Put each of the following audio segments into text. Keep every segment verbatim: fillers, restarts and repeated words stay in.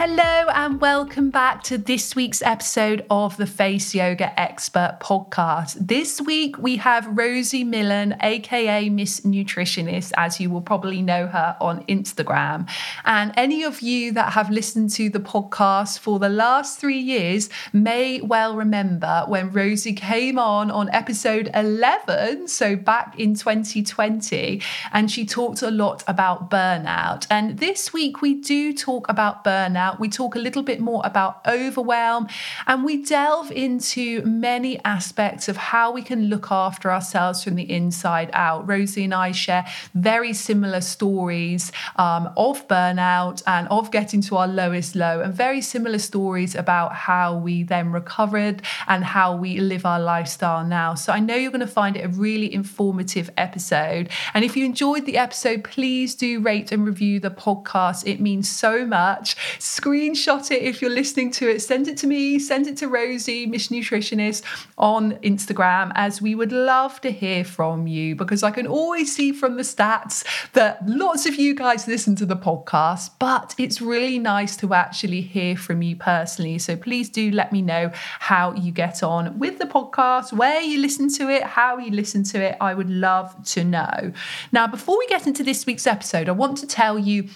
Hello and welcome back to this week's episode of the Face Yoga Expert podcast. This week we have Rosie Millen, aka Miss Nutritionist, as you will probably know her on Instagram. And any of you that have listened to the podcast for the last three years may well remember when Rosie came on on episode eleven, so back in twenty twenty, and she talked a lot about burnout. And this week we do talk about burnout. We talk a little bit more about overwhelm, and we delve into many aspects of how we can look after ourselves from the inside out. Rosie and I share very similar stories um, of burnout and of getting to our lowest low, and very similar stories about how we then recovered and how we live our lifestyle now. So I know you're going to find it a really informative episode. And if you enjoyed the episode, please do rate and review the podcast. It means so much. Screenshot it if you're listening to it, send it to me, send it to Rosie, Miss Nutritionist, on Instagram, as we would love to hear from you, because I can always see from the stats that lots of you guys listen to the podcast, but it's really nice to actually hear from you personally. So please do let me know how you get on with the podcast, where you listen to it, how you listen to it. I would love to know. Now, before we get into this week's episode, I want to tell you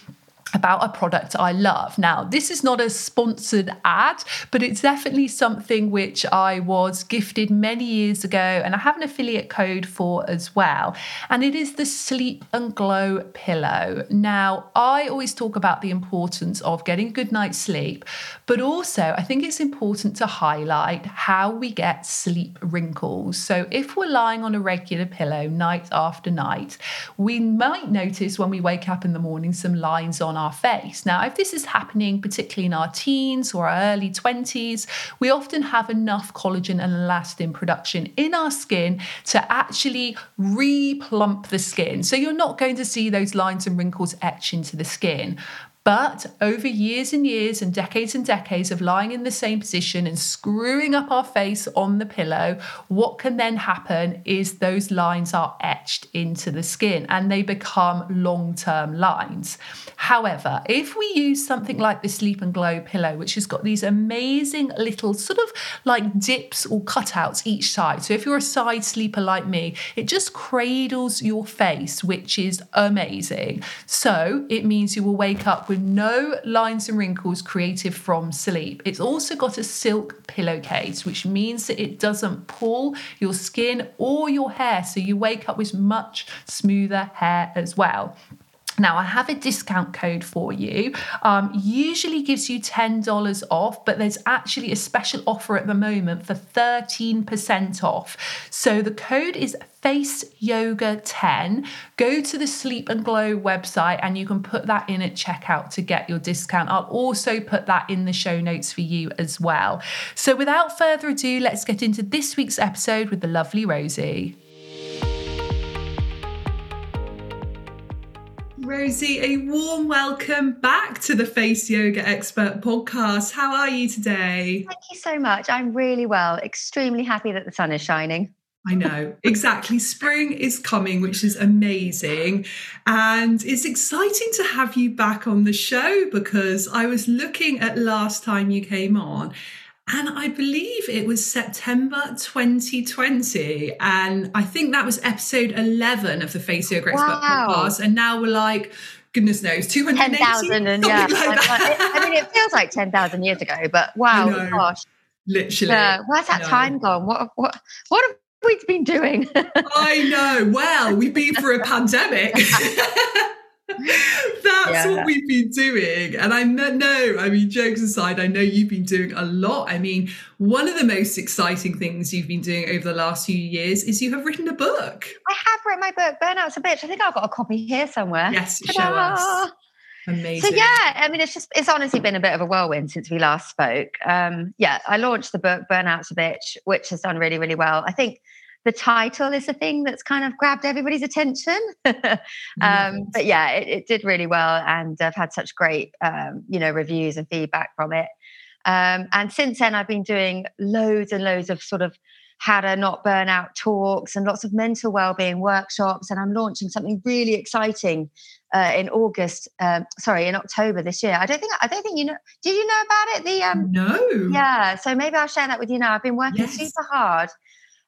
about a product I love. Now, this is not a sponsored ad, but it's definitely something which I was gifted many years ago, and I have an affiliate code for as well. And it is the Sleep and Glow Pillow. Now, I always talk about the importance of getting a good night's sleep, but also I think it's important to highlight how we get sleep wrinkles. So if we're lying on a regular pillow night after night, we might notice when we wake up in the morning some lines on our our face. Now, if this is happening, particularly in our teens or our early twenties, we often have enough collagen and elastin production in our skin to actually re-plump the skin. So you're not going to see those lines and wrinkles etch into the skin. But over years and years and decades and decades of lying in the same position and screwing up our face on the pillow, what can then happen is those lines are etched into the skin and they become long-term lines. However, if we use something like the Sleep and Glow pillow, which has got these amazing little sort of like dips or cutouts each side. So if you're a side sleeper like me, it just cradles your face, which is amazing. So it means you will wake up with with no lines and wrinkles created from sleep. It's also got a silk pillowcase, which means that it doesn't pull your skin or your hair, so you wake up with much smoother hair as well. Now, I have a discount code for you. Um, usually gives you ten dollars off, but there's actually a special offer at the moment for thirteen percent off. So the code is Face Yoga ten. Go to the Sleep and Glow website and you can put that in at checkout to get your discount. I'll also put that in the show notes for you as well. So without further ado, let's get into this week's episode with the lovely Rosie. Rosie, a warm welcome back to the Face Yoga Expert podcast. How are you today? Thank you so much. I'm really well. Extremely happy that the sun is shining. I know, exactly. Spring is coming, which is amazing. And it's exciting to have you back on the show, because I was looking at last time you came on, and I believe it was September twenty twenty. And I think that was episode eleven of the Face Yoga Expert wow. podcast. And now we're like, goodness knows, two hundred eighty? ten thousand. And yeah, like that. I mean, it feels like ten thousand years ago, but wow, gosh. Literally. Uh, where's that time gone? What, what, what have we been doing? I know. Well, we've been through a pandemic. That's yeah. what we've been doing. And I know, I mean, jokes aside, I know you've been doing a lot. I mean, one of the most exciting things you've been doing over the last few years is you have written a book. I have written my book, Burnout's a Bitch. I think I've got a copy here somewhere. Yes, show us. Amazing. So yeah, I mean, it's just, it's honestly been a bit of a whirlwind since we last spoke. Um, yeah, I launched the book, Burnout's a Bitch, which has done really, really well. I think the title is the thing that's kind of grabbed everybody's attention. um, nice. But yeah, it, it did really well. And I've had such great, um, you know, reviews and feedback from it. Um, and since then, I've been doing loads and loads of sort of how to not burn out talks and lots of mental wellbeing workshops. And I'm launching something really exciting uh, in August, um, sorry, in October this year. I don't think, I don't think, you know, did you know about it? The um, No. Yeah. So maybe I'll share that with you now. I've been working yes. super hard.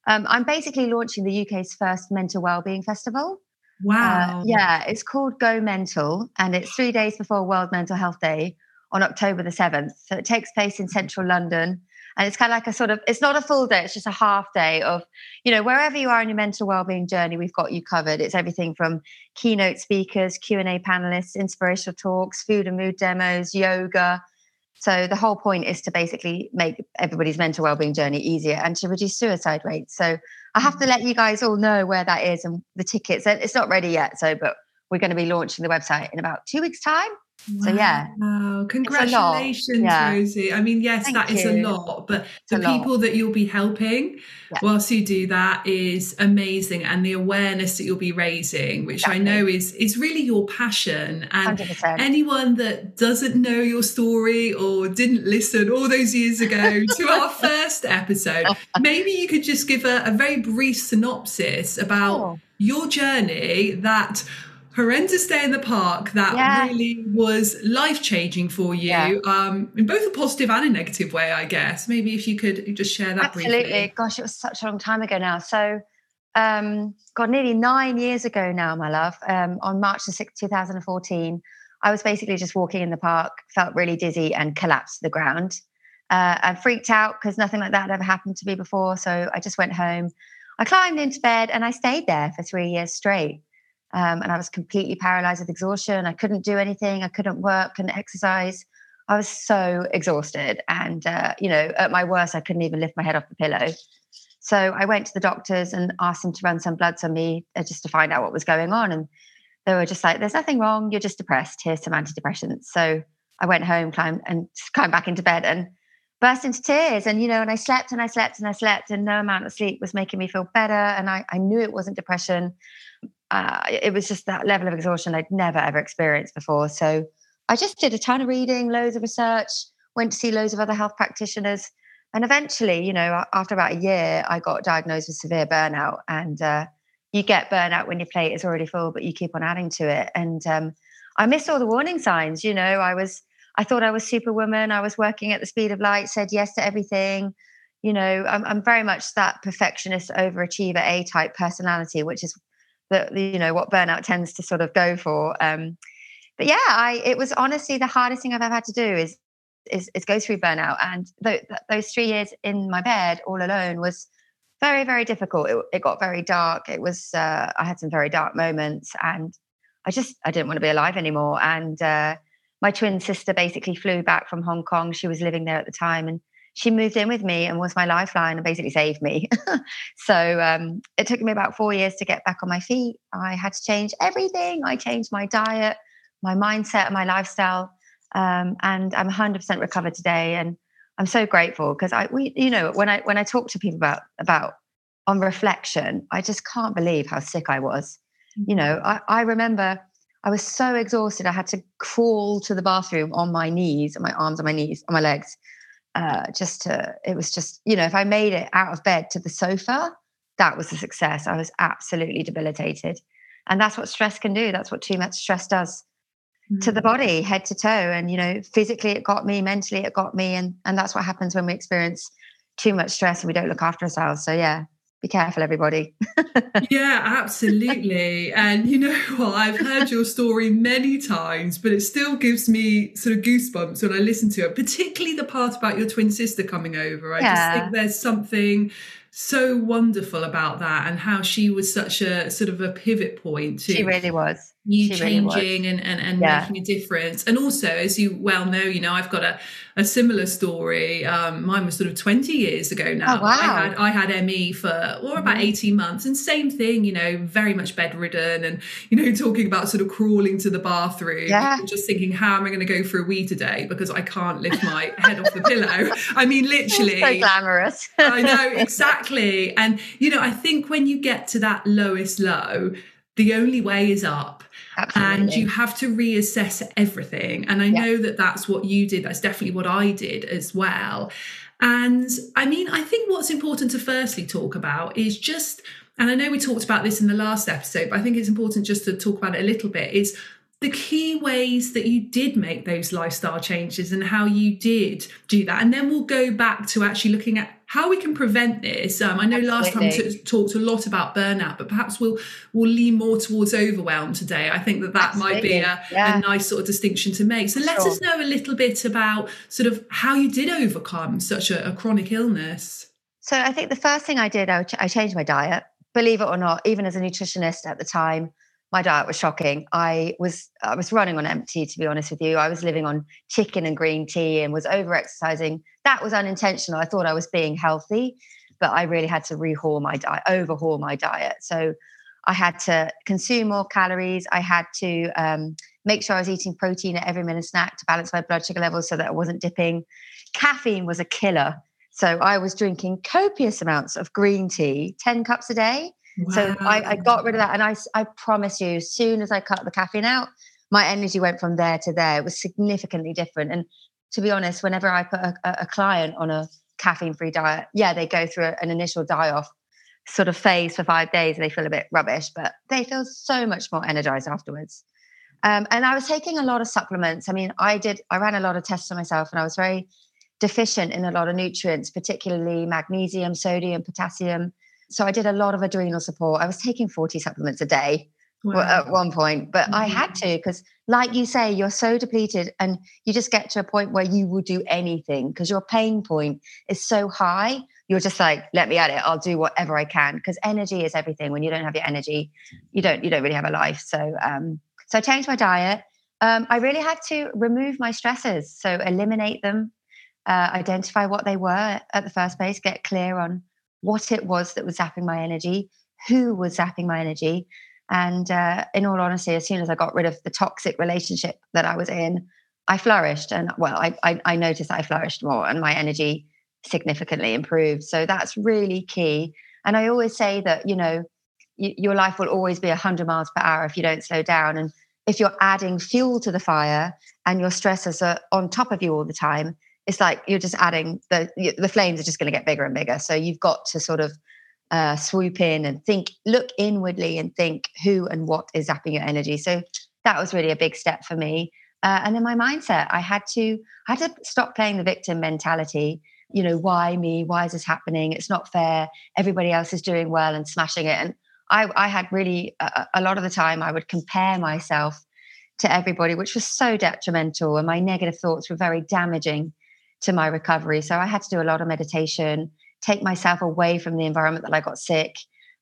Um, I'm basically launching the U K's first mental wellbeing festival. Wow. Uh, yeah. It's called Go Mental, and it's three days before World Mental Health Day on October the seventh. So it takes place in central London. And it's kind of like a sort of, it's not a full day, it's just a half day of, you know, wherever you are in your mental wellbeing journey, we've got you covered. It's everything from keynote speakers, Q and A panelists, inspirational talks, food and mood demos, yoga. So the whole point is to basically make everybody's mental wellbeing journey easier and to reduce suicide rates. So I have to let you guys all know where that is and the tickets. It's not ready yet, so but we're going to be launching the website in about two weeks' time. Wow. So yeah, wow! Congratulations, yeah. Rosie. I mean, yes, Thank that you. Is a lot, but it's the people lot. That you'll be helping yeah. whilst you do that is amazing, and the awareness that you'll be raising, which exactly. I know is is really your passion. And one hundred percent. Anyone that doesn't know your story or didn't listen all those years ago to our first episode, maybe you could just give a, a very brief synopsis about oh. your journey, that horrendous day in the park that yeah. really was life-changing for you yeah. um, in both a positive and a negative way, I guess. Maybe if you could just share that Absolutely. briefly. Absolutely. Gosh, it was such a long time ago now. So, um, God, nearly nine years ago now, my love, um, on March the sixth, two thousand fourteen, I was basically just walking in the park, felt really dizzy and collapsed to the ground. Uh, I freaked out because nothing like that had ever happened to me before. So I just went home. I climbed into bed and I stayed there for three years straight. Um, and I was completely paralyzed with exhaustion. I couldn't do anything. I couldn't work, couldn't exercise. I was so exhausted. And, uh, you know, at my worst, I couldn't even lift my head off the pillow. So I went to the doctors and asked them to run some bloods on me uh, just to find out what was going on. And they were just like, there's nothing wrong. You're just depressed. Here's some antidepressants. So I went home, climbed and climbed back into bed and burst into tears. And, you know, and I slept and I slept and I slept and no amount of sleep was making me feel better. And I, I knew it wasn't depression. Uh, it was just that level of exhaustion I'd never, ever experienced before. So I just did a ton of reading, loads of research, went to see loads of other health practitioners. And eventually, you know, after about a year, I got diagnosed with severe burnout. And uh, you get burnout when your plate is already full, but you keep on adding to it. And um, I missed all the warning signs. You know, I was, I thought I was superwoman. I was working at the speed of light, said yes to everything. You know, I'm, I'm very much that perfectionist, overachiever, A-type personality, which is that, you know, what burnout tends to sort of go for. Um, but yeah, I, it was honestly the hardest thing I've ever had to do is, is, is go through burnout. And th- th- those three years in my bed all alone was very, very difficult. It, it got very dark. It was, uh, I had some very dark moments and I just, I didn't want to be alive anymore. And uh, my twin sister basically flew back from Hong Kong. She was living there at the time and she moved in with me and was my lifeline and basically saved me. So um, it took me about four years to get back on my feet. I had to change everything. I changed my diet, my mindset, my lifestyle. Um, and I'm one hundred percent recovered today. And I'm so grateful because I, we, you know, when I when I talk to people about, about on reflection, I just can't believe how sick I was. You know, I, I remember I was so exhausted. I had to crawl to the bathroom on my knees, on my arms, on my knees, on my legs. Uh, just to, it was just, you know, if I made it out of bed to the sofa, that was a success. I was absolutely debilitated. And that's what stress can do. That's what too much stress does mm. to the body, head to toe. And, you know, physically it got me, mentally it got me. And, and that's what happens when we experience too much stress and we don't look after ourselves. So yeah. Be careful, everybody. Yeah, absolutely. And you know what? I've heard your story many times, but it still gives me sort of goosebumps when I listen to it, particularly the part about your twin sister coming over. I yeah. just think there's something so wonderful about that and how she was such a sort of a pivot point to she really was you she changing really was. and and, and yeah. making a difference. And also, as you well know, you know, I've got a, a similar story. Um mine was sort of twenty years ago now. Oh, wow. I had I had ME for or about eighteen months and same thing, you know, very much bedridden and, you know, talking about sort of crawling to the bathroom yeah. and just thinking, how am I going to go for a wee today because I can't lift my head off the pillow. I mean, literally. It's so glamorous. I know, exactly. Exactly. And, you know, I think when you get to that lowest low, the only way is up. Absolutely. And you have to reassess everything. And I yeah. know that that's what you did. That's definitely what I did as well. And I mean, I think what's important to firstly talk about is just, and I know we talked about this in the last episode, but I think it's important just to talk about it a little bit, is the key ways that you did make those lifestyle changes and how you did do that. And then we'll go back to actually looking at how we can prevent this. Um, I know Absolutely. last time we t- talked a lot about burnout, but perhaps we'll we'll lean more towards overwhelm today. I think that that Absolutely. might be a, yeah. a nice sort of distinction to make. So For let sure. us know a little bit about sort of how you did overcome such a, a chronic illness. So I think the first thing I did, I, ch- I changed my diet. Believe it or not, even as a nutritionist at the time, my diet was shocking. I was I was running on empty, to be honest with you. I was living on chicken and green tea and was over-exercising. That was unintentional. I thought I was being healthy, but I really had to rehaul my diet, overhaul my diet. So I had to consume more calories. I had to um, make sure I was eating protein at every meal and snack to balance my blood sugar levels so that I wasn't dipping. Caffeine was a killer. So I was drinking copious amounts of green tea, ten cups a day. Wow. So I, I got rid of that. And I, I promise you, as soon as I cut the caffeine out, my energy went from there to there. It was significantly different. And to be honest, whenever I put a, a client on a caffeine-free diet, yeah, they go through an initial die-off sort of phase for five days and they feel a bit rubbish, but they feel so much more energized afterwards. Um, and I was taking a lot of supplements. I mean, I did, I ran a lot of tests on myself and I was very deficient in a lot of nutrients, particularly magnesium, sodium, potassium. So I did a lot of adrenal support. I was taking forty supplements a day wow. at one point, but mm-hmm. I had to, because like you say, you're so depleted and you just get to a point where you will do anything because your pain point is so high. You're just like, let me at it. I'll do whatever I can, because energy is everything. When you don't have your energy, you don't, you don't really have a life. So, um, so I changed my diet. Um, I really had to remove my stressors. So eliminate them, uh, identify what they were at the first place, get clear on what it was that was zapping my energy, who was zapping my energy. And uh, in all honesty, as soon as I got rid of the toxic relationship that I was in, I flourished. And well, I, I, I noticed that I flourished more and my energy significantly improved. So that's really key. And I always say that, you know, y- your life will always be one hundred miles per hour if you don't slow down. And if you're adding fuel to the fire and your stressors are on top of you all the time, it's like you're just adding, the the flames are just going to get bigger and bigger. So you've got to sort of uh, swoop in and think, look inwardly and think who and what is zapping your energy. So that was really a big step for me. Uh, and then my mindset, I had to, I had to stop playing the victim mentality. You know, why me? Why is this happening? It's not fair. Everybody else is doing well and smashing it. And I, I had really, a, a lot of the time I would compare myself to everybody, which was so detrimental. And my negative thoughts were very damaging to my recovery. So I had to do a lot of meditation, take myself away from the environment that I got sick,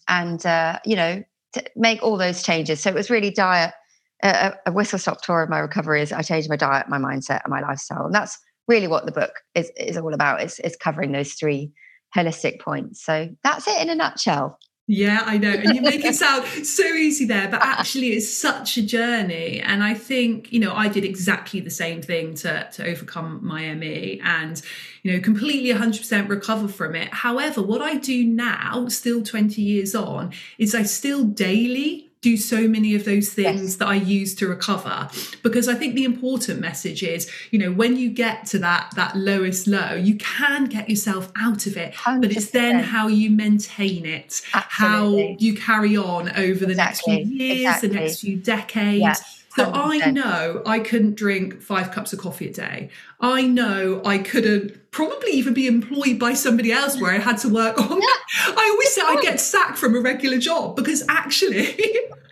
and, uh, you know, to make all those changes. So it was really diet, uh, a whistle-stop tour of my recovery is I changed my diet, my mindset and my lifestyle. And that's really what the book is, is all about. It's, it's covering those three holistic points. So that's it in a nutshell. Yeah, I know. And you make it sound so easy there, but actually it's such a journey. And I think, you know, I did exactly the same thing to, to overcome my M E and, you know, completely one hundred percent recover from it. However, what I do now, still twenty years on, is I still daily do so many of those things yes. that I use to recover, because I think the important message is, you know, when you get to that that lowest low, you can get yourself out of it, one hundred percent. But it's then how you maintain it, Absolutely. how you carry on over the exactly. next few years, exactly. the next few decades. Yeah. So I know I couldn't drink five cups of coffee a day. I know I couldn't probably even be employed by somebody else where I had to work on. Yeah, I always say I get sacked from a regular job, because actually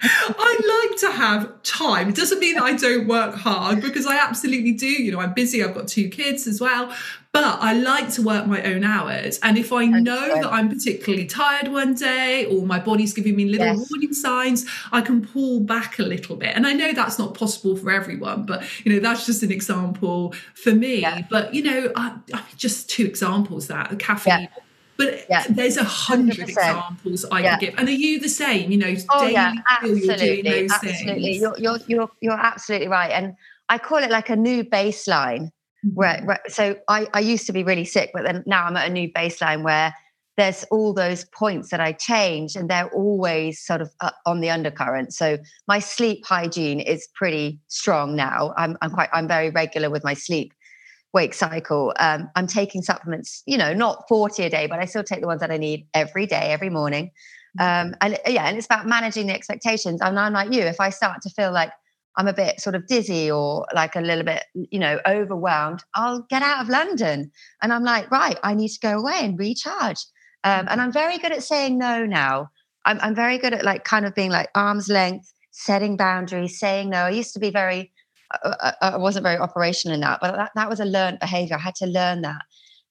I like to have time. It doesn't mean that I don't work hard, because I absolutely do. You know, I'm busy. I've got two kids as well. But I like to work my own hours. And if I know that I'm particularly tired one day or my body's giving me little yes. warning signs, I can pull back a little bit. And I know that's not possible for everyone, but, you know, that's just an example for me. Yeah. But, you know, I, I just two examples that, the caffeine. Yeah. But yeah. there's a hundred examples I yeah. can give. And are you the same? You know, oh, daily yeah, absolutely, you're doing those absolutely. things. You're, you're, you're, you're absolutely right. And I call it like a new baseline. Right, right. So I, I used to be really sick, but then now I'm at a new baseline where there's all those points that I changed, and they're always sort of on the undercurrent. So my sleep hygiene is pretty strong now. I'm, I'm quite, I'm very regular with my sleep. wake cycle, um, I'm taking supplements, you know, not forty a day, but I still take the ones that I need every day, every morning. Um, and yeah, and it's about managing the expectations. And I'm like you, if I start to feel like I'm a bit sort of dizzy or like a little bit, you know, overwhelmed, I'll get out of London. And I'm like, right, I need to go away and recharge. Um, and I'm very good at saying no now. I'm, I'm very good at like kind of being like arm's length, setting boundaries, saying no. I used to be very, I, I wasn't very operational in that, but that, that was a learned behavior. I had to learn that.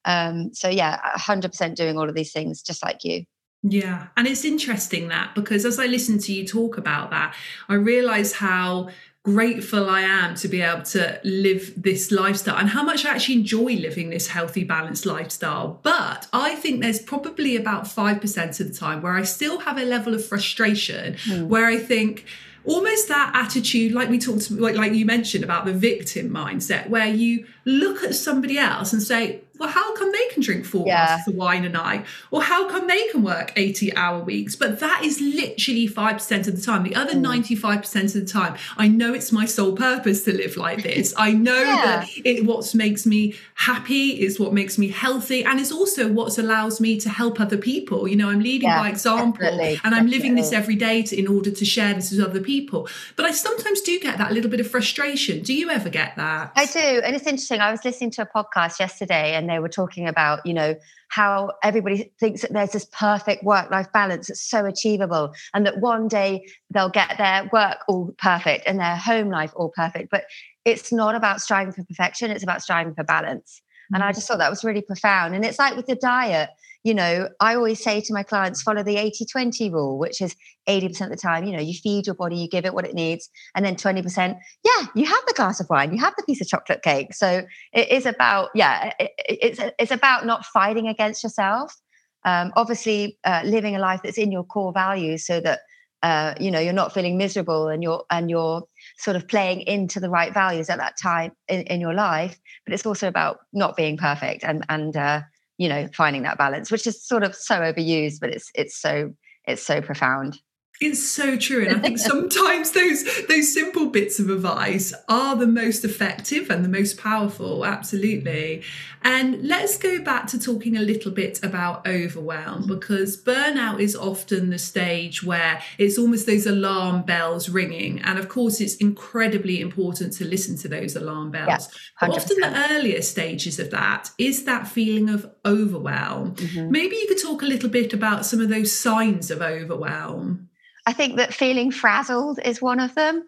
Um, so yeah, one hundred percent doing all of these things, just like you. Yeah. And it's interesting that, because as I listen to you talk about that, I realize how grateful I am to be able to live this lifestyle and how much I actually enjoy living this healthy, balanced lifestyle. But I think there's probably about five percent of the time where I still have a level of frustration mm. where I think almost that attitude, like we talked, like, like you mentioned about the victim mindset, where you look at somebody else and say, well, how come they can drink four yeah. glasses of wine a night? Or how come they can work eighty-hour weeks? But that is literally five percent of the time. The other ninety-five percent of the time, I know it's my sole purpose to live like this. I know yeah. that it what makes me happy is what makes me healthy. And it's also what allows me to help other people. You know, I'm leading yeah, by example. Definitely, and I'm definitely. living this every day to, in order to share this with other people. But I sometimes do get that little bit of frustration. Do you ever get that? I do. And it's interesting. I was listening to a podcast yesterday and they were talking about, you know, how everybody thinks that there's this perfect work-life balance that's so achievable and that one day they'll get their work all perfect and their home life all perfect. But it's not about striving for perfection. It's about striving for balance. Mm-hmm. And I just thought that was really profound. And it's like with the diet, you know, I always say to my clients, follow the eighty twenty rule, which is eighty percent of the time, you know, you feed your body, you give it what it needs. And then twenty percent, yeah, you have the glass of wine, you have the piece of chocolate cake. So it is about, yeah, it, it's it's about not fighting against yourself. Um, obviously, uh, living a life that's in your core values so that, uh, you know, you're not feeling miserable and you're, and you're sort of playing into the right values at that time in, in your life. But it's also about not being perfect and, and, uh, you know, finding that balance, which is sort of so overused, but it's it's so it's so profound. It's so true. And I think sometimes those those simple bits of advice are the most effective and the most powerful. Absolutely. And let's go back to talking a little bit about overwhelm, because burnout is often the stage where it's almost those alarm bells ringing. And of course, it's incredibly important to listen to those alarm bells. Yes, but often the earlier stages of that is that feeling of overwhelm. Mm-hmm. Maybe you could talk a little bit about some of those signs of overwhelm. I think that feeling frazzled is one of them,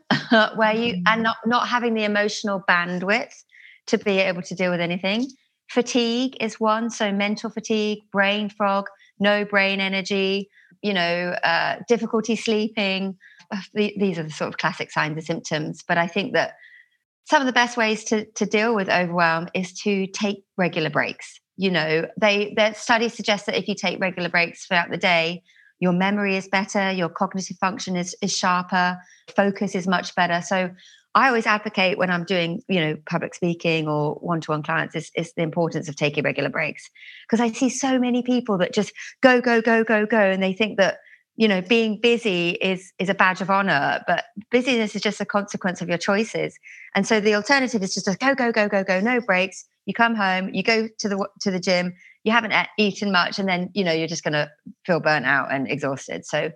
where you and not, not having the emotional bandwidth to be able to deal with anything. Fatigue is one. So mental fatigue, brain fog, no brain energy, you know, uh, difficulty sleeping. These are the sort of classic signs and symptoms. But I think that some of the best ways to, to deal with overwhelm is to take regular breaks. You know, they their studies suggest that if you take regular breaks throughout the day, your memory is better, your cognitive function is, is sharper, focus is much better. So I always advocate when I'm doing, you know, public speaking or one-to-one clients is, is the importance of taking regular breaks. Because I see so many people that just go, go, go, go, go. And they think that, you know, being busy is, is a badge of honor, but busyness is just a consequence of your choices. And so the alternative is just a go, go, go, go, go, no breaks. You come home, you go to the to the gym, you haven't eaten much, and then, you know, you're just going to feel burnt out and exhausted. So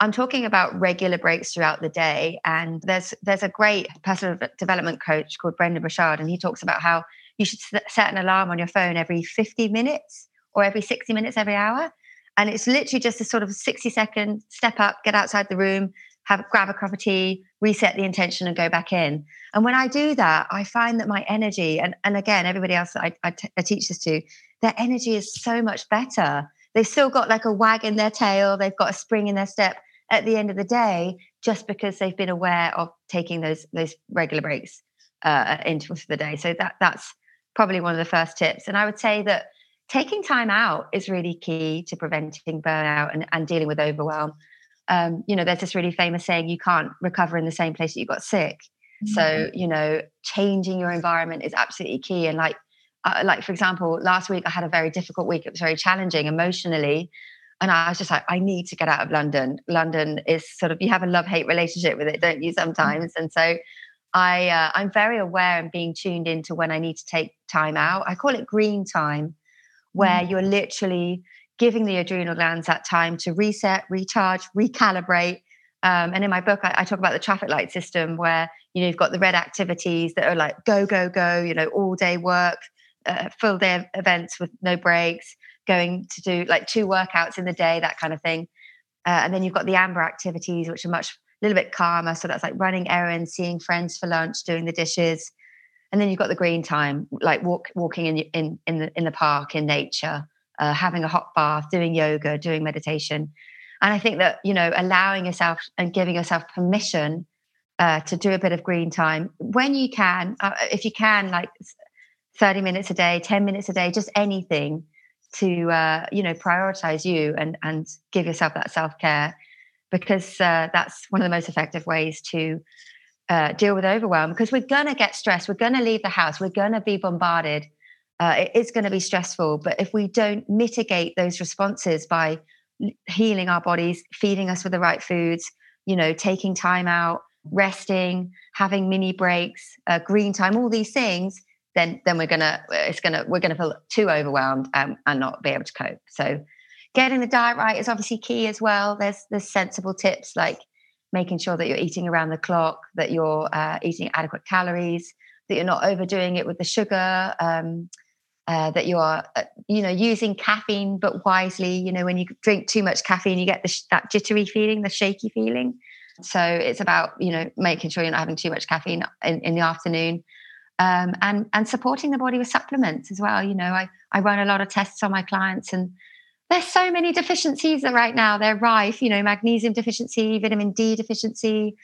I'm talking about regular breaks throughout the day. And there's there's a great personal development coach called Brendan Burchard, and he talks about how you should set an alarm on your phone every fifty minutes or every sixty minutes, every hour. And it's literally just a sort of sixty second step up, get outside the room, have grab a cup of tea, reset the intention and go back in. And when I do that, I find that my energy, and, and again, everybody else that I, I, t- I teach this to, their energy is so much better. They've still got like a wag in their tail. They've got a spring in their step at the end of the day, just because they've been aware of taking those those regular breaks uh, at intervals of the day. So that that's probably one of the first tips. And I would say that taking time out is really key to preventing burnout and, and dealing with overwhelm. Um, you know, there's this really famous saying, you can't recover in the same place that you got sick. Mm-hmm. So, you know, changing your environment is absolutely key. And like, uh, like, for example, last week I had a very difficult week. It was very challenging emotionally. And I was just like, I need to get out of London. London is sort of, you have a love-hate relationship with it, don't you, sometimes? Mm-hmm. And so I, uh, I'm very aware and being tuned into when I need to take time out. I call it green time, where mm. you're literally giving the adrenal glands that time to reset, recharge, recalibrate. Um, and in my book, I, I talk about the traffic light system where, you know, you've got the red activities that are like go, go, go, you know, all day work, uh, full day events with no breaks, going to do like two workouts in the day, that kind of thing. Uh, and then you've got the amber activities, which are much a little bit calmer. So that's like running errands, seeing friends for lunch, doing the dishes. And then you've got the green time, like walk, walking in, in, in, the, in the park, in nature, uh, having a hot bath, doing yoga, doing meditation. And I think that, you know, allowing yourself and giving yourself permission uh, to do a bit of green time when you can, uh, if you can, like thirty minutes a day, ten minutes a day, just anything to, uh, you know, prioritize you and, and give yourself that self-care, because uh, that's one of the most effective ways to uh, deal with overwhelm, because we're going to get stressed. We're going to leave the house. We're going to be bombarded. Uh, it is going to be stressful. But if we don't mitigate those responses by healing our bodies, feeding us with the right foods, you know, taking time out, resting, having mini breaks, uh, green time, all these things, then then we're gonna it's gonna we're gonna feel too overwhelmed and, and not be able to cope. So getting the diet right is obviously key as well. There's there's sensible tips like making sure that you're eating around the clock, that you're uh, eating adequate calories, that you're not overdoing it with the sugar, um, uh, that you are uh, you know using caffeine but wisely. You know, when you drink too much caffeine, you get the sh- that jittery feeling, the shaky feeling. So it's about, you know, making sure you're not having too much caffeine in, in the afternoon. Um, and, and supporting the body with supplements as well. You know, I, I run a lot of tests on my clients, and there's so many deficiencies that right now they're rife, you know, magnesium deficiency, vitamin D deficiency,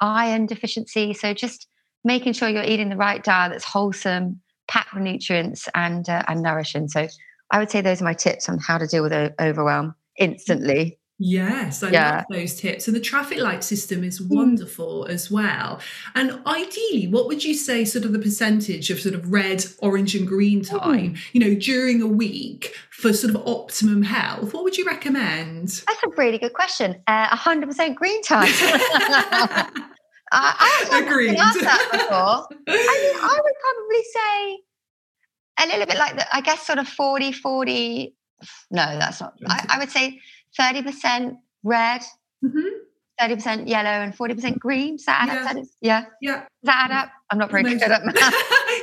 iron deficiency. So just making sure you're eating the right diet that's wholesome, packed with nutrients and, uh, and nourishing. So I would say those are my tips on how to deal with o- overwhelm instantly. Yes, I yeah. love those tips. And the traffic light system is wonderful mm. as well. And ideally, what would you say sort of the percentage of sort of red, orange and green time, mm. you know, during a week for sort of optimum health? What would you recommend? That's a really good question. Uh, one hundred percent green time. I, I haven't asked that before. I mean, I would probably say a little bit like, the, I guess, sort of forty, forty. No, that's not. I, I would say thirty percent red, mm-hmm. thirty percent yellow and forty percent green. Does that add yeah. up? Yeah. yeah. Does that add up? I'm not very no, good at math.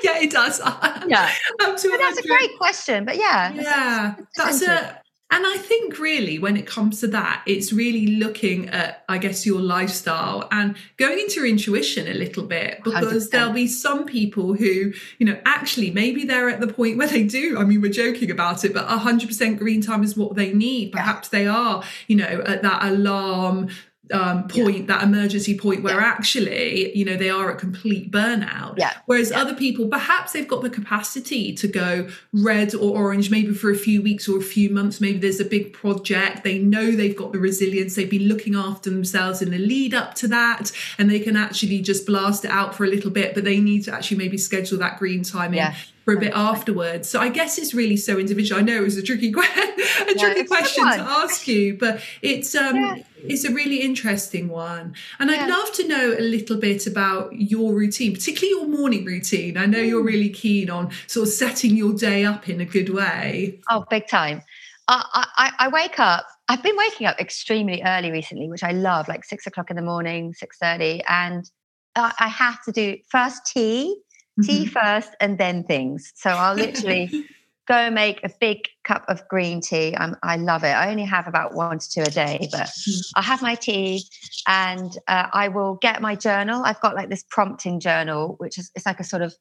Yeah, it does. Yeah. But that's a great question. But yeah. Yeah. That's, that's a... And I think really when it comes to that, it's really looking at, I guess, your lifestyle and going into your intuition a little bit, because one hundred percent there'll be some people who, you know, actually maybe they're at the point where they do. I mean, we're joking about it, but one hundred percent green time is what they need. Perhaps yeah. they are, you know, at that alarm um point, yeah. that emergency point where yeah. actually, you know, they are at complete burnout. Yeah. Whereas yeah. other people, perhaps they've got the capacity to go red or orange, maybe for a few weeks or a few months. Maybe there's a big project. They know they've got the resilience. They've been looking after themselves in the lead up to that, and they can actually just blast it out for a little bit, but they need to actually maybe schedule that green time in. Yeah. for a bit afterwards. So I guess it's really so individual. I know it was a tricky, que- a yeah, tricky question to ask you, but it's um, yeah. it's a really interesting one. And yeah. I'd love to know a little bit about your routine, particularly your morning routine. I know you're really keen on sort of setting your day up in a good way. Oh, big time. I, I, I wake up, I've been waking up extremely early recently, which I love, like six o'clock in the morning, six thirty. And I, I have to do first tea, Tea first and then things. So I'll literally go and make a big cup of green tea. I'm, I love it. I only have about one to two a day, but I'll have my tea and uh, I will get my journal. I've got like this prompting journal, which is it's like a sort of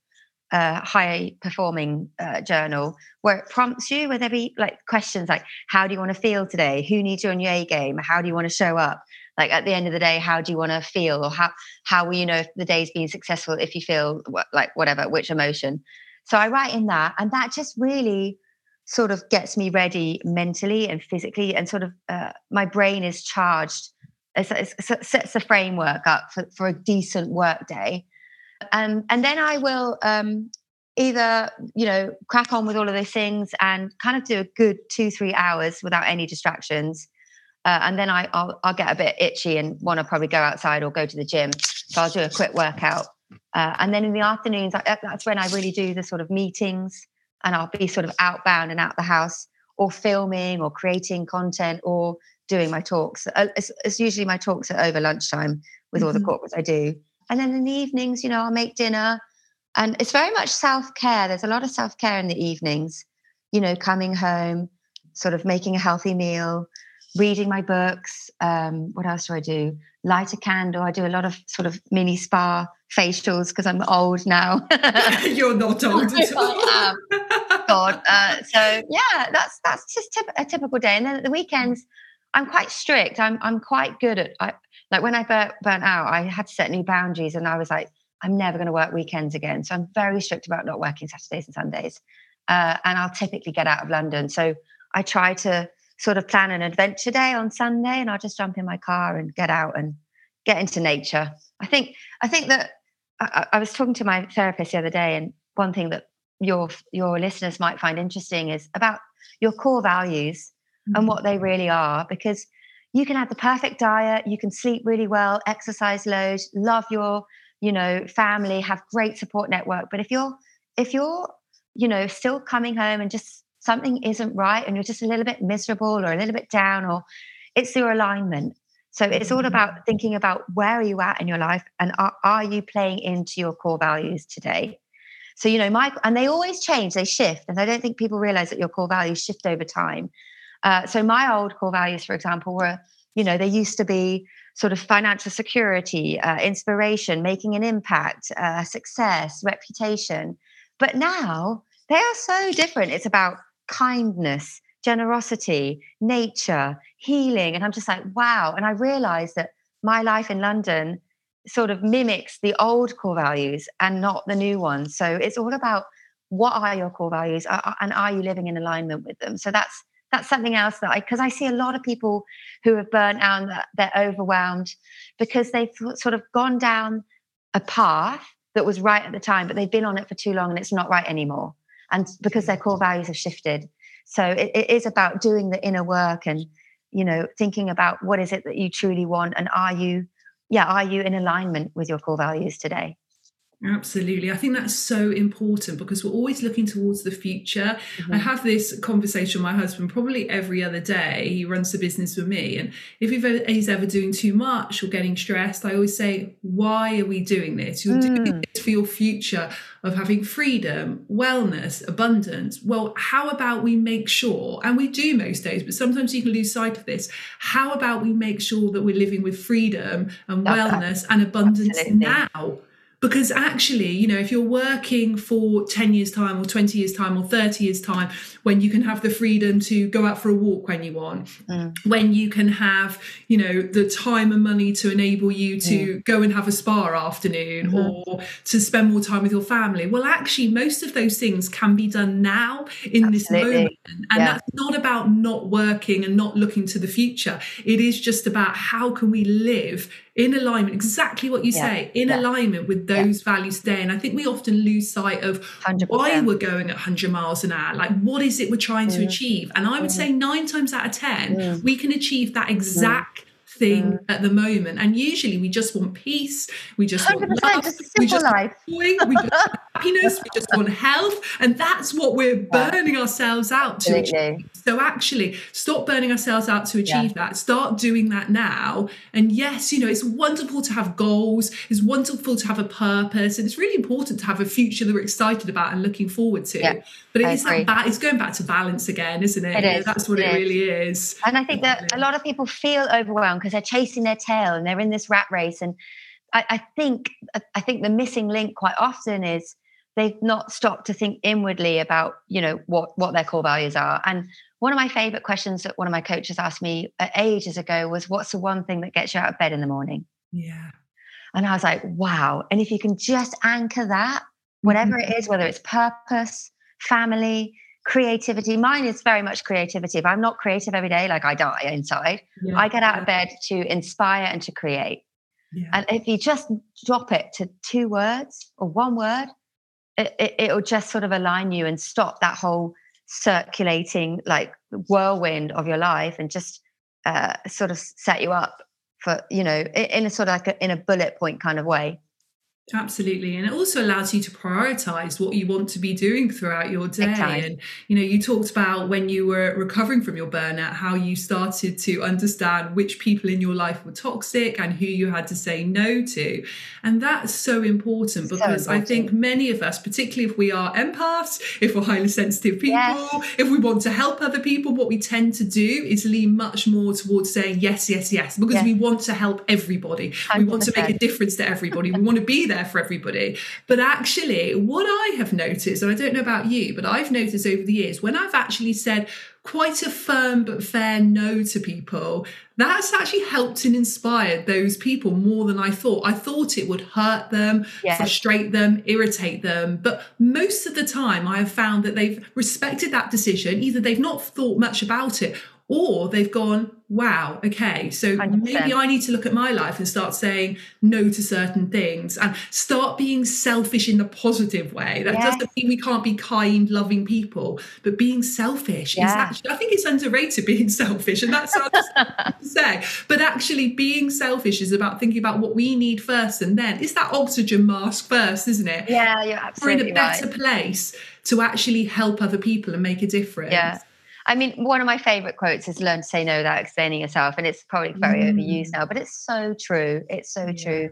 uh, high performing uh, journal where it prompts you where there be like questions like, how do you want to feel today? Who needs you on your A game? How do you want to show up? Like at the end of the day, how do you want to feel, or how how will you know if the day's been successful if you feel wh- like whatever, which emotion? So I write in that, and that just really sort of gets me ready mentally and physically, and sort of uh, my brain is charged. It sets the framework up for, for a decent work day, um, and then I will um, either you know crack on with all of those things and kind of do a good two three hours without any distractions. Uh, and then I, I'll, I'll get a bit itchy and want to probably go outside or go to the gym. So I'll do a quick workout Uh, and then in the afternoons, I, that's when I really do the sort of meetings, and I'll be sort of outbound and out the house, or filming or creating content or doing my talks. It's, it's usually my talks are over lunchtime with all mm-hmm. the corporates I do. And then in the evenings, you know, I'll make dinner, and it's very much self-care. There's a lot of self-care in the evenings, you know, coming home, sort of making a healthy meal, reading my books. Um, what else do I do? Light a candle. I do a lot of sort of mini spa facials because I'm old now. You're not old at all. um, God. Uh, so yeah, that's that's just tip- a typical day. And then at the weekends, I'm quite strict. I'm I'm quite good at I, like when I bur- burnt out, I had to set new boundaries, and I was like, I'm never going to work weekends again. So I'm very strict about not working Saturdays and Sundays. Uh, and I'll typically get out of London. So I try to sort of plan an adventure day on Sunday, and I'll just jump in my car and get out and get into nature. I think I think that I, I was talking to my therapist the other day, and one thing that your your listeners might find interesting is about your core values mm-hmm. and what they really are, because you can have the perfect diet, you can sleep really well, exercise loads, love your, you know, family, have great support network. But if you're if you're, you know, still coming home and just something isn't right, and you're just a little bit miserable or a little bit down, or it's your alignment. So it's all about thinking about where are you at in your life, and are, are you playing into your core values today? So, you know, my, and they always change, they shift. And I don't think people realize that your core values shift over time. Uh, so my old core values, for example, were, you know, they used to be sort of financial security, uh, inspiration, making an impact, uh, success, reputation. But now they are so different. It's about kindness, generosity, nature, healing. And I'm just like, wow. And I realized that my life in London sort of mimics the old core values and not the new ones. So it's all about what are your core values, and are you living in alignment with them? So that's that's something else that I, because I see a lot of people who have burnt out and they're overwhelmed because they've sort of gone down a path that was right at the time, but they've been on it for too long and it's not right anymore. And because their core values have shifted. So it, it is about doing the inner work and, you know, thinking about what is it that you truly want, and are you, yeah, are you in alignment with your core values today? Absolutely. I think that's so important because we're always looking towards the future. Mm-hmm. I have this conversation with my husband probably every other day. He runs the business with me. And if he's ever doing too much or getting stressed, I always say, why are we doing this? You're mm. doing this for your future of having freedom, wellness, abundance. Well, how about we make sure, and we do most days, but sometimes you can lose sight of this. How about we make sure that we're living with freedom and that's wellness that. and abundance Absolutely. now? Because actually, you know, if you're working for ten years time or twenty years time or thirty years time, when you can have the freedom to go out for a walk when you want, mm. when you can have, you know, the time and money to enable you to mm. go and have a spa afternoon mm-hmm. or to spend more time with your family. Well, actually, most of those things can be done now in Absolutely. this moment. And yeah. that's not about not working and not looking to the future. It is just about how can we live in alignment, exactly what you yeah. say, in yeah. alignment with those yeah. values today. And I think we often lose sight of one hundred percent why we're going at one hundred miles an hour. Like, what is it we're trying mm. to achieve? And I would mm. say nine times out of ten, mm. we can achieve that exact mm. thing mm. at the moment. And usually we just want peace, we just want love, just a simple we just life. want joy, we just want happiness, we just want health, and that's what we're burning yeah. ourselves out to Absolutely. achieve. So actually stop burning ourselves out to achieve yeah. that. Start doing that now. And yes, you know, it's wonderful to have goals, it's wonderful to have a purpose, and it's really important to have a future that we're excited about and looking forward to. Yeah. But it is that ba- it's going back to balance again, isn't it? It is. That's what it, it really is. And I think that a lot of people feel overwhelmed because they're chasing their tail and they're in this rat race. And I, I think I think the missing link quite often is they've not stopped to think inwardly about, you know, what, what their core values are. And one of my favorite questions that one of my coaches asked me ages ago was, what's the one thing that gets you out of bed in the morning? Yeah. And I was like, wow. And if you can just anchor that, whatever mm-hmm. it is, whether it's purpose, family, creativity. Mine is very much creativity. If I'm not creative every day, like I die inside, yeah. I get out of bed to inspire and to create. Yeah. And if you just drop it to two words or one word, it, it, it'll just sort of align you and stop that whole circulating like whirlwind of your life, and just uh, sort of set you up for, you know, in a sort of like a, in a bullet point kind of way. Absolutely. And it also allows you to prioritize what you want to be doing throughout your day. Exactly. And, you know, you talked about when you were recovering from your burnout, how you started to understand which people in your life were toxic and who you had to say no to. And that's so important because so important. I think many of us, particularly if we are empaths, if we're highly sensitive people, yes. if we want to help other people, what we tend to do is lean much more towards saying yes, yes, yes, because yes. we want to help everybody. one hundred percent. We want to make a difference to everybody. We want to be there for everybody. But actually, what I have noticed, and I don't know about you, but I've noticed over the years when I've actually said quite a firm but fair no to people, that's actually helped and inspired those people more than I thought. I thought it would hurt them, yes. frustrate them, irritate them. But most of the time I have found that they've respected that decision. Either they've not thought much about it, or they've gone, wow, okay, so one hundred percent. Maybe I need to look at my life and start saying no to certain things and start being selfish in the positive way. That yes. doesn't mean we can't be kind, loving people, but being selfish yeah. is actually, I think it's underrated being selfish, and that sounds to say, but actually being selfish is about thinking about what we need first, and then it's that oxygen mask first, isn't it? Yeah, you're absolutely right. We're in a better right. place to actually help other people and make a difference. Yeah. I mean, one of my favourite quotes is learn to say no without explaining yourself. And it's probably very mm. overused now, but it's so true. It's so yeah. true.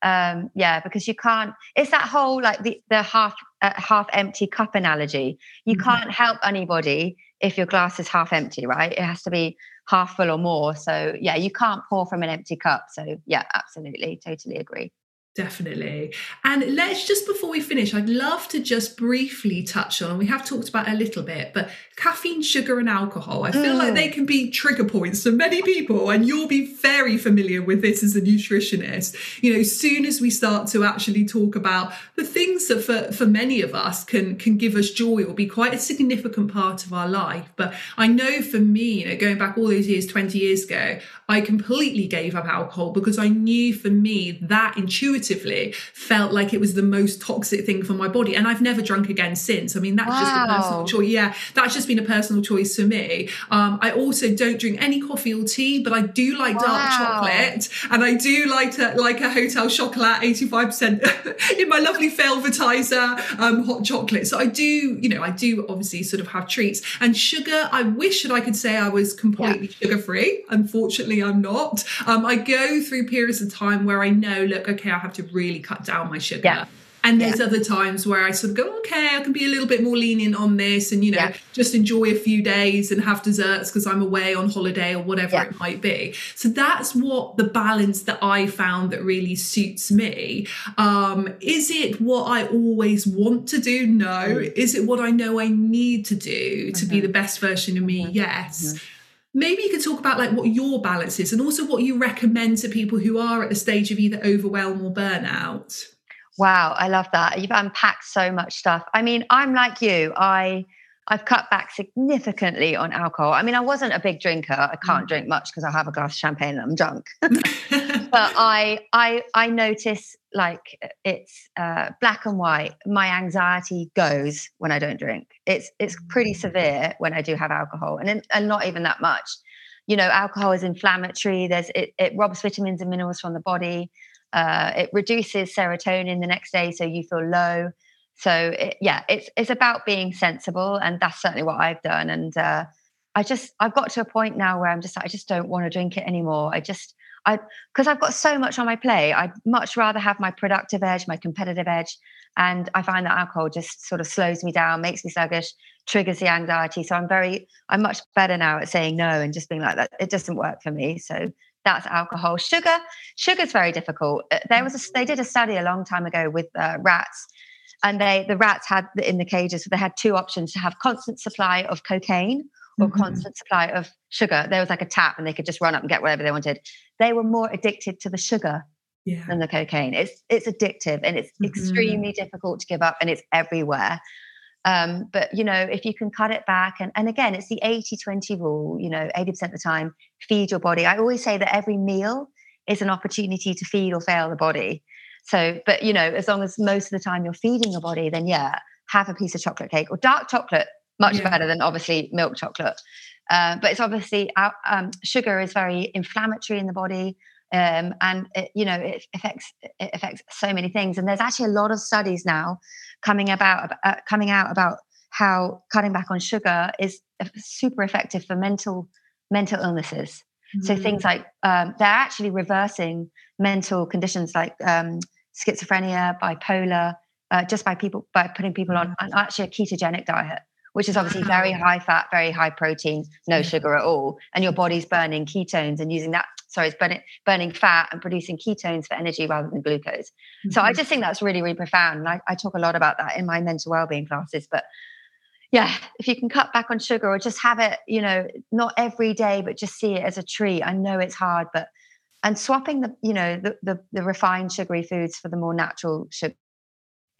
Um, yeah, because you can't, it's that whole, like the, the half uh, half empty cup analogy. You mm. can't help anybody if your glass is half empty, right? It has to be half full or more. So yeah, you can't pour from an empty cup. So yeah, absolutely. Totally agree. Definitely. And let's just, before we finish, I'd love to just briefly touch on, and we have talked about it a little bit, but caffeine, sugar and alcohol. I feel mm. like they can be trigger points for many people, and you'll be very familiar with this as a nutritionist. You know, soon as we start to actually talk about the things that for, for many of us can, can give us joy or be quite a significant part of our life. But I know for me, you know, going back all those years, twenty years ago, I completely gave up alcohol because I knew for me that intuitively felt like it was the most toxic thing for my body, and I've never drunk again since. I mean, that's wow. just a personal choice. Yeah, that's just been a personal choice for me. Um, I also don't drink any coffee or tea, but I do like wow. dark chocolate, and I do like to, like a hotel chocolate, eighty-five percent in my lovely Velvetizer um, hot chocolate. So I do, you know, I do obviously sort of have treats. And sugar, I wish that I could say I was completely yeah. sugar free. Unfortunately, I'm not. Um, I go through periods of time where I know, look, okay, I have to really cut down my sugar. Yeah. And there's yeah. other times where I sort of go, okay, I can be a little bit more lenient on this, and, you know, yeah. just enjoy a few days and have desserts because I'm away on holiday or whatever yeah. it might be. So that's what the balance that I found that really suits me. Um, is it what I always want to do? No. Is it what I know I need to do to mm-hmm. be the best version of me? Mm-hmm. Yes. Mm-hmm. Maybe you could talk about like what your balance is, and also what you recommend to people who are at the stage of either overwhelm or burnout. Wow, I love that. You've unpacked so much stuff. I mean, I'm like you. I, I've cut back significantly on alcohol. I mean, I wasn't a big drinker. I can't drink much because I have a glass of champagne and I'm drunk. But I, I, I notice like it's uh, black and white. My anxiety goes when I don't drink. It's it's pretty severe when I do have alcohol, and in, and not even that much. You know, alcohol is inflammatory. There's it, it robs vitamins and minerals from the body. Uh, it reduces serotonin the next day, so you feel low. So it, yeah, it's it's about being sensible, and that's certainly what I've done. And uh, I just I've got to a point now where I'm just I just don't want to drink it anymore. I just I, because I've got so much on my plate, I'd much rather have my productive edge, my competitive edge. And I find that alcohol just sort of slows me down, makes me sluggish, triggers the anxiety. So I'm very, I'm much better now at saying no and just being like that. It doesn't work for me. So that's alcohol. Sugar, sugar's very difficult. There was, a, they did a study a long time ago with uh, rats, and they, the rats had in the cages, so they had two options: to have constant supply of cocaine or mm-hmm. constant supply of sugar. There was like a tap and they could just run up and get whatever they wanted. They were more addicted to the sugar yeah. than the cocaine. It's it's addictive, and it's mm-hmm. extremely difficult to give up, and it's everywhere. Um, but, you know, if you can cut it back, and, and again, it's the eighty twenty rule, you know, eighty percent of the time, feed your body. I always say that every meal is an opportunity to feed or fail the body. So, but, you know, as long as most of the time you're feeding your body, then yeah, have a piece of chocolate cake or dark chocolate. Much yeah. better than obviously milk chocolate. Uh, but it's obviously, um, sugar is very inflammatory in the body. Um, and it, you know, it affects it affects so many things. And there's actually a lot of studies now coming about uh, coming out about how cutting back on sugar is super effective for mental mental illnesses. Mm-hmm. So things like um, they're actually reversing mental conditions like um, schizophrenia, bipolar, uh, just by people by putting people on, on actually a ketogenic diet, which is obviously very high fat, very high protein, no sugar at all, and your body's burning ketones and using that. Sorry, it's burning, burning fat and producing ketones for energy rather than glucose. Mm-hmm. So I just think that's really, really profound. And I, I talk a lot about that in my mental wellbeing classes. But yeah, if you can cut back on sugar or just have it, you know, not every day, but just see it as a treat. I know it's hard, but and swapping the, you know, the the, the refined sugary foods for the more natural sugar.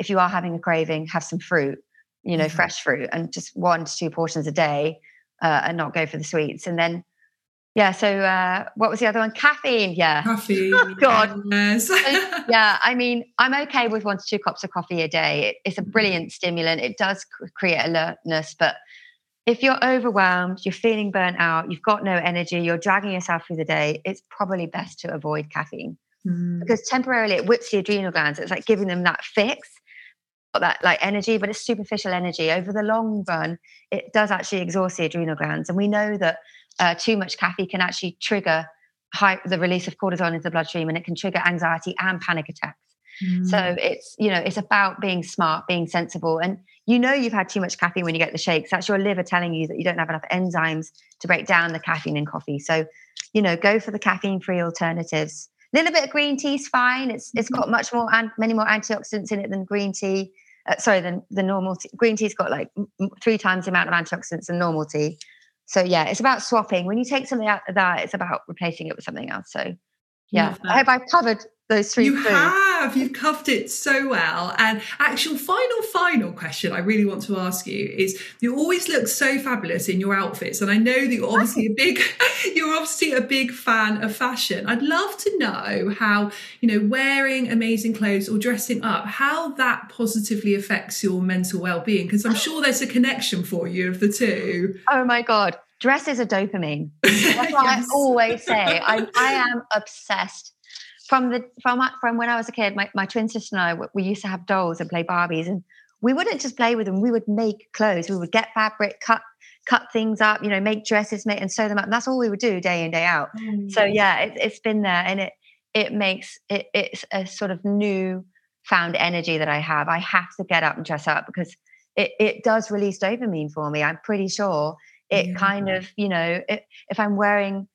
If you are having a craving, have some fruit, you know, mm-hmm. fresh fruit, and just one to two portions a day, uh, and not go for the sweets. And then yeah. So uh, what was the other one? Caffeine. Yeah. Coffee. Oh, God. Yes. So, yeah. I mean, I'm okay with one to two cups of coffee a day. It, it's a brilliant stimulant. It does create alertness. But if you're overwhelmed, you're feeling burnt out, you've got no energy, you're dragging yourself through the day, it's probably best to avoid caffeine mm. because temporarily it whips the adrenal glands. It's like giving them that fix, that like energy, but it's superficial energy. Over the long run, it does actually exhaust the adrenal glands. And we know that Uh, too much caffeine can actually trigger high, the release of cortisol into the bloodstream, and it can trigger anxiety and panic attacks. Mm. So it's, you know, it's about being smart, being sensible. And you know you've had too much caffeine when you get the shakes. That's your liver telling you that you don't have enough enzymes to break down the caffeine in coffee. So, you know, go for the caffeine-free alternatives. A little bit of green tea is fine. It's it's got much more and many more antioxidants in it than green tea. Uh, sorry, than the normal tea. Green tea's got like three times the amount of antioxidants than normal tea. So yeah, it's about swapping. When you take something out of that, it's about replacing it with something else. So yeah, I hope I've covered those three. You foods. have, you've covered it so well. And actual final, final question I really want to ask you is: you always look so fabulous in your outfits, and I know that you're obviously a big, you're obviously a big fan of fashion. I'd love to know how, you know, wearing amazing clothes or dressing up, how that positively affects your mental well-being, because I'm sure there's a connection for you of the two. Oh my God, dresses are dopamine. That's what yes. I always say. I, I am obsessed. From the from from when I was a kid, my, my twin sister and I, we used to have dolls and play Barbies, and we wouldn't just play with them. We would make clothes. We would get fabric, cut cut things up, you know, make dresses, make and sew them up. And that's all we would do day in, day out. Mm. So yeah, it, it's been there, and it it makes it it's a sort of new found energy that I have. I have to get up and dress up because it it does release dopamine for me. I'm pretty sure it yeah. kind of, you know, it, if I'm wearing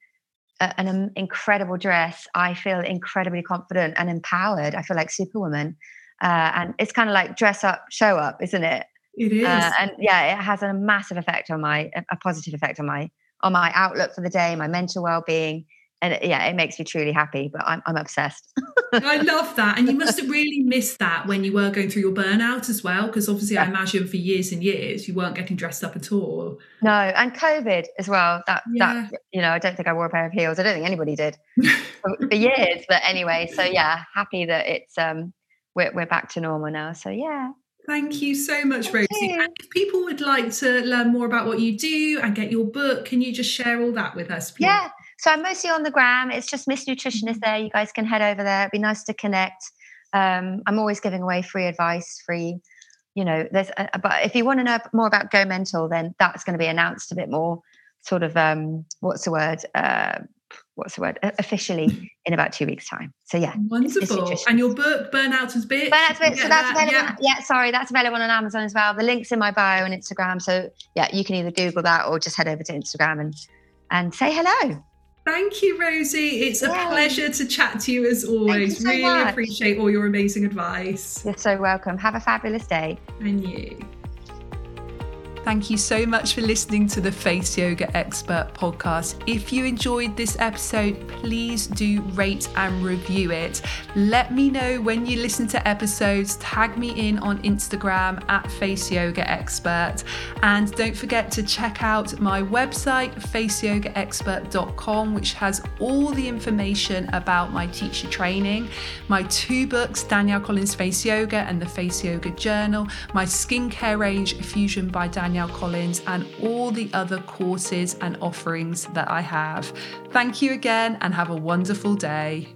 an incredible dress, I feel incredibly confident and empowered. I feel like Superwoman. Uh, and it's kind of like dress up, show up, isn't it? It is. Uh, and yeah, it has a massive effect on my, a positive effect on my, on my outlook for the day, my mental well-being. And it, yeah, it makes me truly happy, but I'm, I'm obsessed. I love that. And you must have really missed that when you were going through your burnout as well, because obviously yeah. I imagine for years and years you weren't getting dressed up at all. No, and COVID as well. That, yeah. that you know, I don't think I wore a pair of heels. I don't think anybody did for, for years. But anyway, so yeah, happy that it's um we're we're back to normal now. So yeah. Thank you so much, Rosie. And if people would like to learn more about what you do and get your book, can you just share all that with us, please? Yeah. So I'm mostly on the gram. It's just Miss Nutritionist there. You guys can head over there. It'd be nice to connect. Um, I'm always giving away free advice, free, you know, there's, a, but if you want to know more about Go Mental, then that's going to be announced a bit more sort of, um, what's the word? Uh, what's the word? Officially in about two weeks time. So yeah. Wonderful. And your book, Burnout's a Bitch. Burnout's a Bitch. So that's available. Yeah. yeah, sorry. That's available on Amazon as well. The link's in my bio and Instagram. So yeah, you can either Google that or just head over to Instagram and, and say hello. Thank you, Rosie. It's a Yay. pleasure to chat to you as always. So really much. Appreciate all your amazing advice. You're so welcome. Have a fabulous day. And you. Thank you so much for listening to the Face Yoga Expert podcast. If you enjoyed this episode, please do rate and review it. Let me know when you listen to episodes. Tag me in on Instagram at Face Yoga Expert. And don't forget to check out my website, face yoga expert dot com, which has all the information about my teacher training, my two books, Danielle Collins' Face Yoga and the Face Yoga Journal, my skincare range, Fusion by Danielle Danielle Collins and all the other courses and offerings that I have. Thank you again and have a wonderful day.